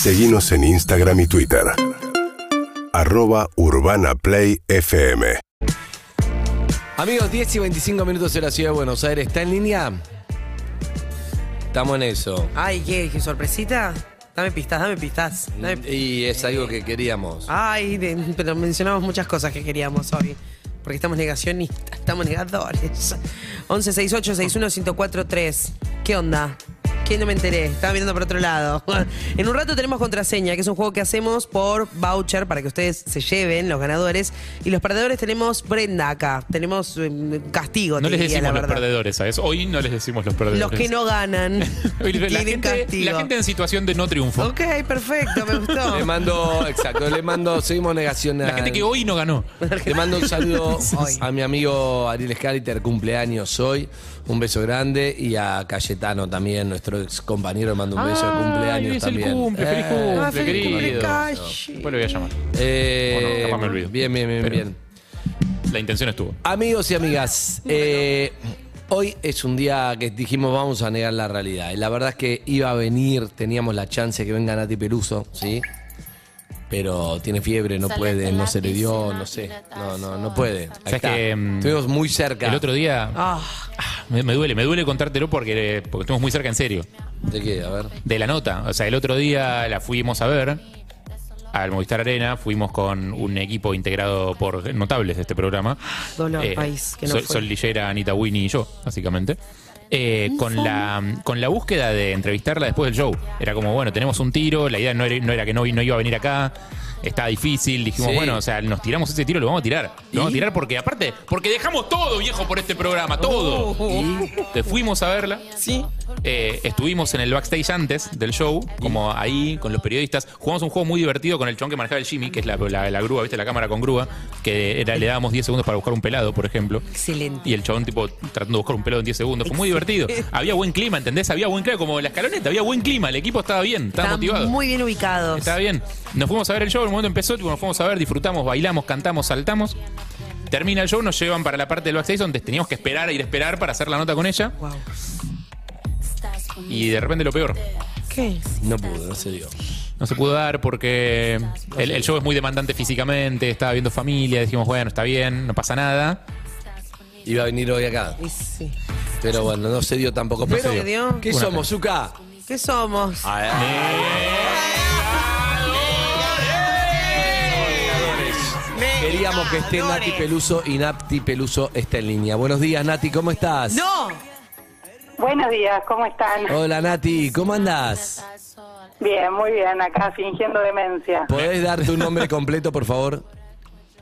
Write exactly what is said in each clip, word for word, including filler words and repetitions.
Seguinos en Instagram y Twitter. Arroba urbana play F M. Amigos, diez y veinticinco minutos de la Ciudad de Buenos Aires. ¿Está en línea? Estamos en eso. Ay, ¿qué? ¿Qué sorpresita? Dame pistas, dame pistas. Dame... Y es algo que queríamos. Ay, de, pero mencionamos muchas cosas que queríamos hoy. Porque estamos negacionistas, estamos negadores. once sesenta y ocho sesenta y uno, diez cuarenta y tres. ¿Qué onda? ¿Qué? No me enteré, estaba mirando para otro lado. En un rato tenemos Contraseña, que es un juego que hacemos por voucher para que ustedes se lleven, los ganadores. Y los perdedores tenemos Brenda acá, tenemos um, castigo. No les diría, decimos los verdad. perdedores, ¿sabes? Hoy no les decimos los perdedores. Los que no ganan tienen la gente, castigo. La gente en situación de no triunfo. Ok, perfecto, me gustó. Le mando, exacto, le mando, seguimos negacional. La gente que hoy no ganó. Le mando un saludo hoy a mi amigo Ariel Escariter, cumpleaños hoy. Un beso grande. Y a Cayetano también, nuestro ex compañero, le mando un beso de ah, cumpleaños es también. El cumple, feliz cumple, eh, feliz querido. Cumple, no, después lo voy a llamar. Eh, no, capaz me olvido. Bien, bien, bien, pero bien. La intención estuvo. Amigos y amigas, eh, hoy es un día que dijimos vamos a negar la realidad. Y la verdad es que iba a venir, teníamos la chance que venga Nati Peluso, ¿sí? Pero tiene fiebre, no puede, no se le dio, no sé. No, no, no puede. ¿Sabes que estuvimos muy cerca? El otro día. Ah, me, me duele, me duele contártelo porque, porque estuvimos muy cerca, en serio. ¿De qué? A ver. De la nota. O sea, el otro día la fuimos a ver al Movistar Arena, fuimos con un equipo integrado por notables de este programa. Dolor, eh, país, que no Sol, Sol Lillera, Anita Winnie y yo, básicamente. Eh, con, la, con la búsqueda de entrevistarla después del show. Era como, bueno, tenemos un tiro, la idea no era, no era que no, no iba a venir acá, está difícil, dijimos, sí. bueno, o sea, nos tiramos ese tiro, lo vamos a tirar. Lo ¿Y? vamos a tirar porque, aparte, porque dejamos todo, viejo, por este programa, todo. Oh. ¿Y? Te fuimos a verla. Sí. Eh, estuvimos en el backstage antes del show, como ahí, con los periodistas. Jugamos un juego muy divertido con el chabón que manejaba el Jimmy, que es la, la, la grúa, ¿viste? La cámara con grúa, que era, le dábamos diez segundos para buscar un pelado, por ejemplo. Excelente. Y el chabón, tipo, tratando de buscar un pelado en diez segundos. Fue muy divertido. Había buen clima, ¿entendés? Había buen clima, como en la escaloneta, había buen clima. El equipo estaba bien, estaba Están motivado. Muy bien ubicados. Estaba bien. Nos fuimos a ver el show, en el momento empezó, tipo, nos fuimos a ver, disfrutamos, bailamos, cantamos, saltamos. Termina el show, nos llevan para la parte del backstage donde teníamos que esperar, ir a esperar para hacer la nota con ella. Wow. Y de repente lo peor. ¿Qué? No pudo, no se dio. No se pudo dar porque el, el show es muy demandante físicamente, estaba viendo familia, dijimos, bueno, está bien, no pasa nada. Iba a venir hoy acá. Sí. Pero bueno, no se dio tampoco. No Pero, se dio. ¿Qué Una somos, Zuka? ¿Qué somos? A ver. Queríamos que esté Nati Peluso y Nati Peluso está en línea. Buenos días, Nati, ¿cómo estás? ¡No! Buenos días, ¿cómo están? Hola, Nati, ¿cómo andás? Bien, muy bien, acá fingiendo demencia. ¿Podés dar tu nombre completo, por favor?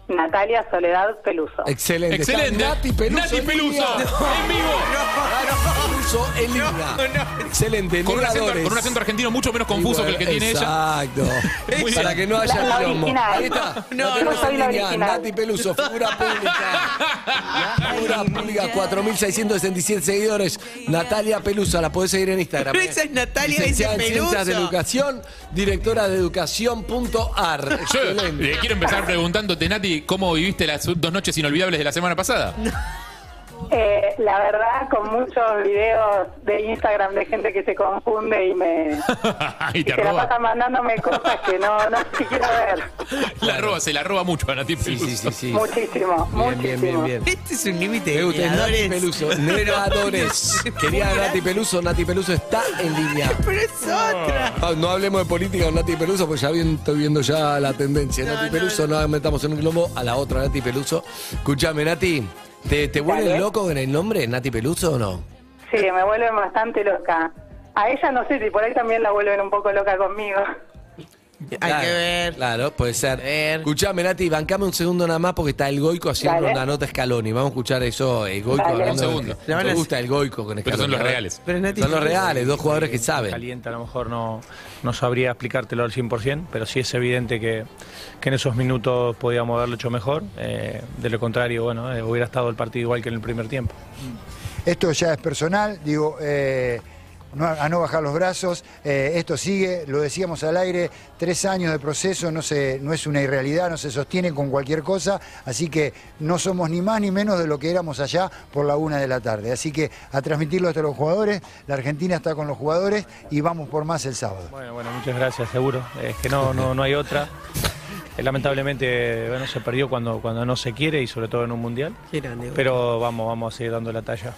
Natalia Soledad Peluso. Excelente. Excelente. Nati Peluso. Nati Peluso. En, no, en vivo. No, no, Peluso en línea. No, no. Excelente. Con un, acento, con un acento argentino mucho menos confuso bueno, que el que tiene exacto. ella. Exacto. Para que no haya la, la Ahí está. No, no, no soy la original. Nati Peluso, figura pública. Figura pública, cuatro mil seiscientos sesenta y siete seguidores. Natalia Peluso, la podés seguir en Instagram. Pero esa es Natalia Licenciada dice Peluso. Ciencias de Educación, directora de educación punto a r. Excelente. Yo, eh, quiero empezar preguntándote, Nati, ¿cómo viviste las dos noches inolvidables de la semana pasada? Eh, la verdad, con muchos videos de Instagram de gente que se confunde y me... y te y arroba. Se la pasa mandándome cosas que no, no quiero ver. La arroba, se la arroba mucho a Nati Peluso. Sí, sí, sí, sí. Muchísimo, muchísimo. Bien, bien, bien, bien. Este es un límite de Nati Peluso. Negadores. Quería a Nati Peluso, Nati Peluso está en línea. Pero es otra. No, no hablemos de política con Nati Peluso, pues ya bien, estoy viendo ya la tendencia. No, Nati Peluso, no, no. no metamos en un globo a la otra Nati Peluso. Escuchame, Nati. ¿Te, te vuelve loco con el nombre Nati Peluso o no? Sí, me vuelve bastante loca. A ella no sé, si por ahí también la vuelven un poco loca conmigo. Hay claro, que ver. Claro, puede ser. Escuchame, Nati, bancame un segundo nada más porque está el Goico haciendo Dale. una nota Scaloni. Vamos a escuchar eso, el Goico Dale. un segundo. De... Me gusta el Goico con Scaloni. Pero son los reales. Pero Nati son los reales, dos jugadores que saben. Caliente, a lo mejor no, no sabría explicártelo al cien por ciento, pero sí es evidente que, que en esos minutos podíamos haberlo hecho mejor. Eh, de lo contrario, bueno, eh, hubiera estado el partido igual que en el primer tiempo. Esto ya es personal, digo... Eh, no, a no bajar los brazos, eh, esto sigue, lo decíamos al aire, tres años de proceso, no, se, no es una irrealidad, no se sostiene con cualquier cosa, así que no somos ni más ni menos de lo que éramos allá por la una de la tarde, así que a transmitirlo hasta los jugadores, la Argentina está con los jugadores y vamos por más el sábado. Bueno, bueno, muchas gracias, seguro, es que no, no, no hay otra. Lamentablemente, bueno, se perdió cuando, cuando no se quiere y sobre todo en un mundial. Pero vamos, vamos a seguir dando la talla.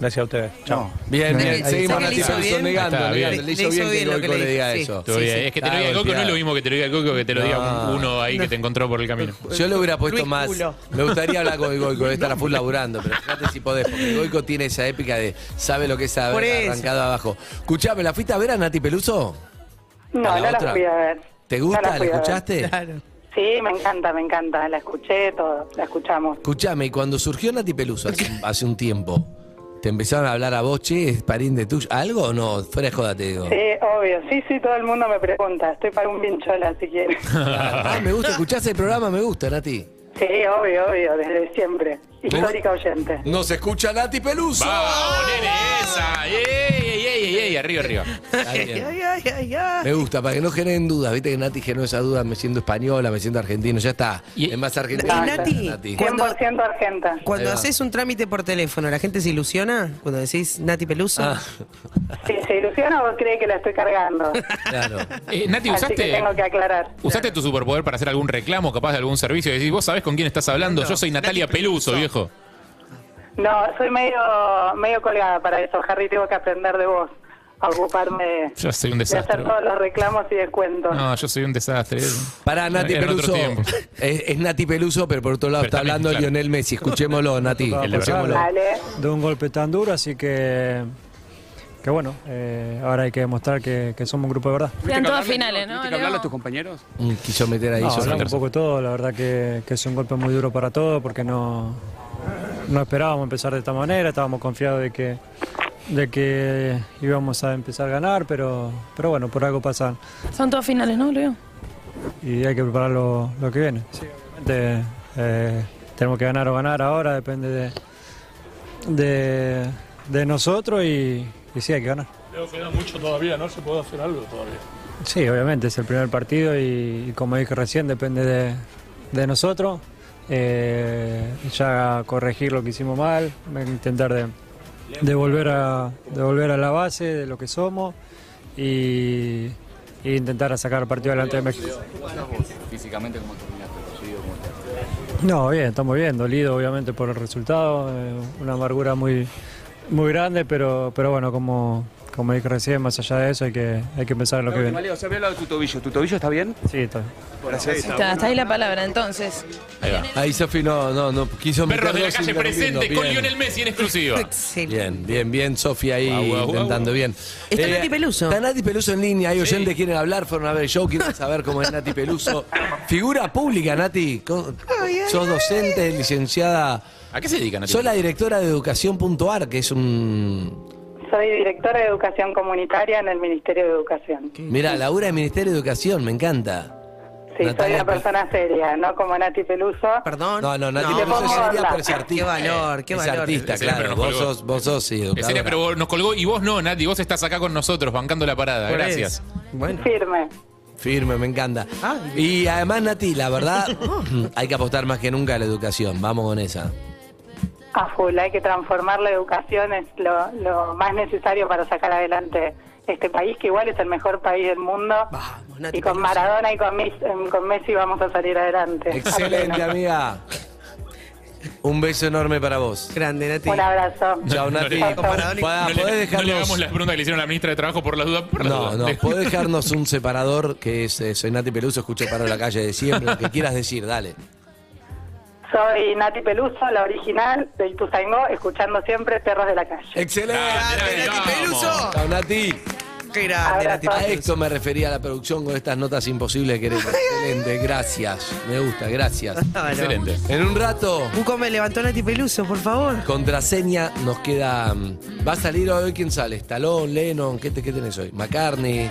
Gracias a ustedes. Chao. No, bien, bien. Seguimos la situación negando. Le hizo bien que el Goico le diga eso. Es que te lo diga el Goico, no es lo mismo que te lo diga el Goico, que te lo diga uno ahí que te encontró por el camino. Yo le hubiera puesto más. Me gustaría hablar con el Goico, estar a full laburando, pero fíjate si podés, porque el Goico tiene esa épica de sabe lo que es haber arrancado abajo. Escuchame, ¿la fuiste a ver a Nati Peluso? No, no la fui a ver. ¿Te gusta? ¿La escuchaste? Claro. Sí, me encanta, me encanta. La escuché, todo, la escuchamos. Escuchame, y cuando surgió Nati Peluso hace, hace un tiempo, ¿te empezaron a hablar a vos, che, es pariente tuyo? ¿Algo o no? Fuera de joda te digo. Sí, obvio. Sí, sí, todo el mundo me pregunta. Estoy para un pinchola, si quieres. Ah, me gusta. ¿Escuchaste el programa? Me gusta, Nati. Sí, obvio, obvio. Desde siempre. Histórica oyente. ¡Nos escucha Nati Peluso! ¡Vamos, nene, esa! ¡Ey, ey, ey, ey! Arriba, arriba. Me gusta, para que no generen dudas. Viste que Nati generó esa duda, me siento española, me siento argentino, ya está. Y, es más argentina. Y Nati, Nati. Cuando, cien por ciento argenta. Cuando haces un trámite por teléfono, ¿la gente se ilusiona cuando decís Nati Peluso? Ah. Sí, ¿se ilusiona o cree que la estoy cargando? Claro. Eh, Nati, usaste... Así que tengo que aclarar. Usaste tu superpoder para hacer algún reclamo, capaz de algún servicio. Decís, vos sabés con quién estás hablando, yo soy Natalia Peluso, viejo. No, soy medio medio colgada para eso, Harry, tengo que aprender de vos, a ocuparme yo soy un desastre, de hacer todos los reclamos y descuentos. No, yo soy un desastre. Pará, Nati no, Peluso, es, es Nati Peluso, pero por otro lado pero está hablando claro. Lionel Messi, escuchémoslo, Nati. De un golpe tan duro, así que... Que bueno, eh, ahora hay que demostrar que, que somos un grupo de verdad. Sean todas finales, ¿no? ¿Tienes que hablarle a tus compañeros? Mm, quiso meter ahí. No, hablamos un poco todo, la verdad que, que es un golpe muy duro para todos porque no, no esperábamos empezar de esta manera, estábamos confiados de que, de que íbamos a empezar a ganar, pero, pero bueno, por algo pasan. Son todas finales, ¿no, Leo? Y hay que preparar lo, lo que viene. Sí, obviamente eh, tenemos que ganar o ganar ahora, depende de, de, de nosotros y... Y sí, hay que ganar. Creo que queda mucho todavía, ¿no? ¿Se puede hacer algo todavía? Sí, obviamente, es el primer partido y, y como dije recién, depende de, de nosotros. Eh, ya corregir lo que hicimos mal, intentar de, de, volver a, de volver a la base de lo que somos y, y intentar sacar el partido adelante de México. ¿Físicamente cómo terminaste el partido? No, bien, estamos bien, dolido obviamente por el resultado, eh, una amargura muy... Muy grande, pero, pero bueno, como, como dije recién, más allá de eso hay que, hay que pensar en lo que viene. Vale, o sea, había hablado de tu tobillo. ¿Tu tobillo está bien? Sí, está bien. Gracias. Está, está ahí la palabra, entonces. Ahí va. Ahí Sofi no, no, no quiso meter. Perros de la calle presente con Lionel Messi en exclusiva. Excelente. Bien, bien, bien, Sofi ahí wow, wow, intentando wow. bien. Está eh, Nati Peluso. Está Nati Peluso en línea, hay oyentes que sí. quieren hablar, fueron a ver el show, quieren saber cómo es Nati Peluso. Figura pública, Nati. Sos docente, licenciada... ¿A qué se dedican? Nati? Soy la directora de educación punto ar, que es un... Soy directora de Educación Comunitaria en el Ministerio de Educación. Mirá, labura del Ministerio de Educación, me encanta. Sí, Natalia, soy una persona seria, no como Nati Peluso. Perdón. No, no, Nati no, Peluso sería, hablar. pero es artista. Qué valor, qué valor. Es artista, es claro. Vos sos, vos sos, sí, educadora. Es seria, pero vos nos colgó y vos no, Nati, vos estás acá con nosotros, bancando la parada. Por Gracias. Bueno. Firme. Firme, me encanta. Ah, y además, Nati, la verdad, hay que apostar más que nunca a la educación. Vamos con esa. A full, hay que transformar la educación, es lo, lo más necesario para sacar adelante este país, que igual es el mejor país del mundo. Vamos, Nati, y con Maradona y con Messi, con Messi vamos a salir adelante. Excelente, amiga. Un beso enorme para vos. Grande, Nati. Un abrazo. Chao, Nati. No, no, no, para, no, le, dejarnos... no le damos las preguntas que le hicieron a la ministra de Trabajo por las dudas. Por las no, dudas. no. Podés dejarnos un separador que es eh, soy Nati Peluso, escucho Paro la Calle de siempre, lo que quieras decir, dale. Soy Nati Peluso, la original de Ituzaingó, escuchando siempre Perros de la Calle. ¡Excelente! ¡Grande, Nati Peluso! ¡Chao, Nati! ¡Qué grande, Nati Peluso! A esto me refería a la producción con estas notas imposibles que eres. Excelente, gracias. Me gusta, gracias. Bueno. Excelente. En un rato... Buco me levantó Nati Peluso, por favor. Contraseña nos queda... ¿Va a salir hoy quién sale? ¿Stallone, Lennon? ¿Qué, te, qué tenés hoy? ¿McCartney?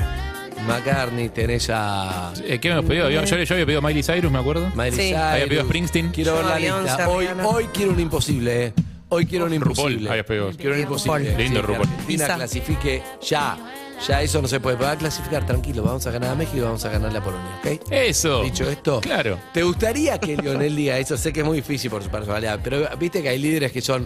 McCartney, tenés a... ¿Qué me pedido? Yo, yo, yo había pedido Miley Cyrus, me acuerdo. Miley sí. Cyrus. Había pedido Springsteen. Quiero ver la lista. Hoy, hoy quiero un imposible, eh. Hoy quiero un imposible. Ay, quiero un imposible. Lindo, sí, que Argentina clasifique ya. Ya eso no se puede. Va a clasificar, tranquilo. Vamos a ganar a México y vamos a ganar a Polonia, ¿ok? Eso. Dicho esto, claro. ¿Te gustaría que Lionel diga eso? Sé que es muy difícil por su personalidad, pero viste que hay líderes que son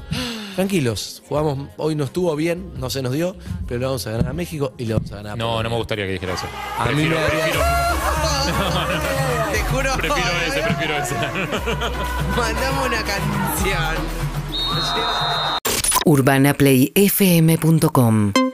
tranquilos. Jugamos, hoy no estuvo bien, no se nos dio, pero le vamos a ganar a México y le vamos a ganar a Polonia. No, no me gustaría que dijera eso. A prefiero, mí me prefiero. Daría... Te juro. Prefiero ese, prefiero ese. Mandame una canción. urbana play f m punto com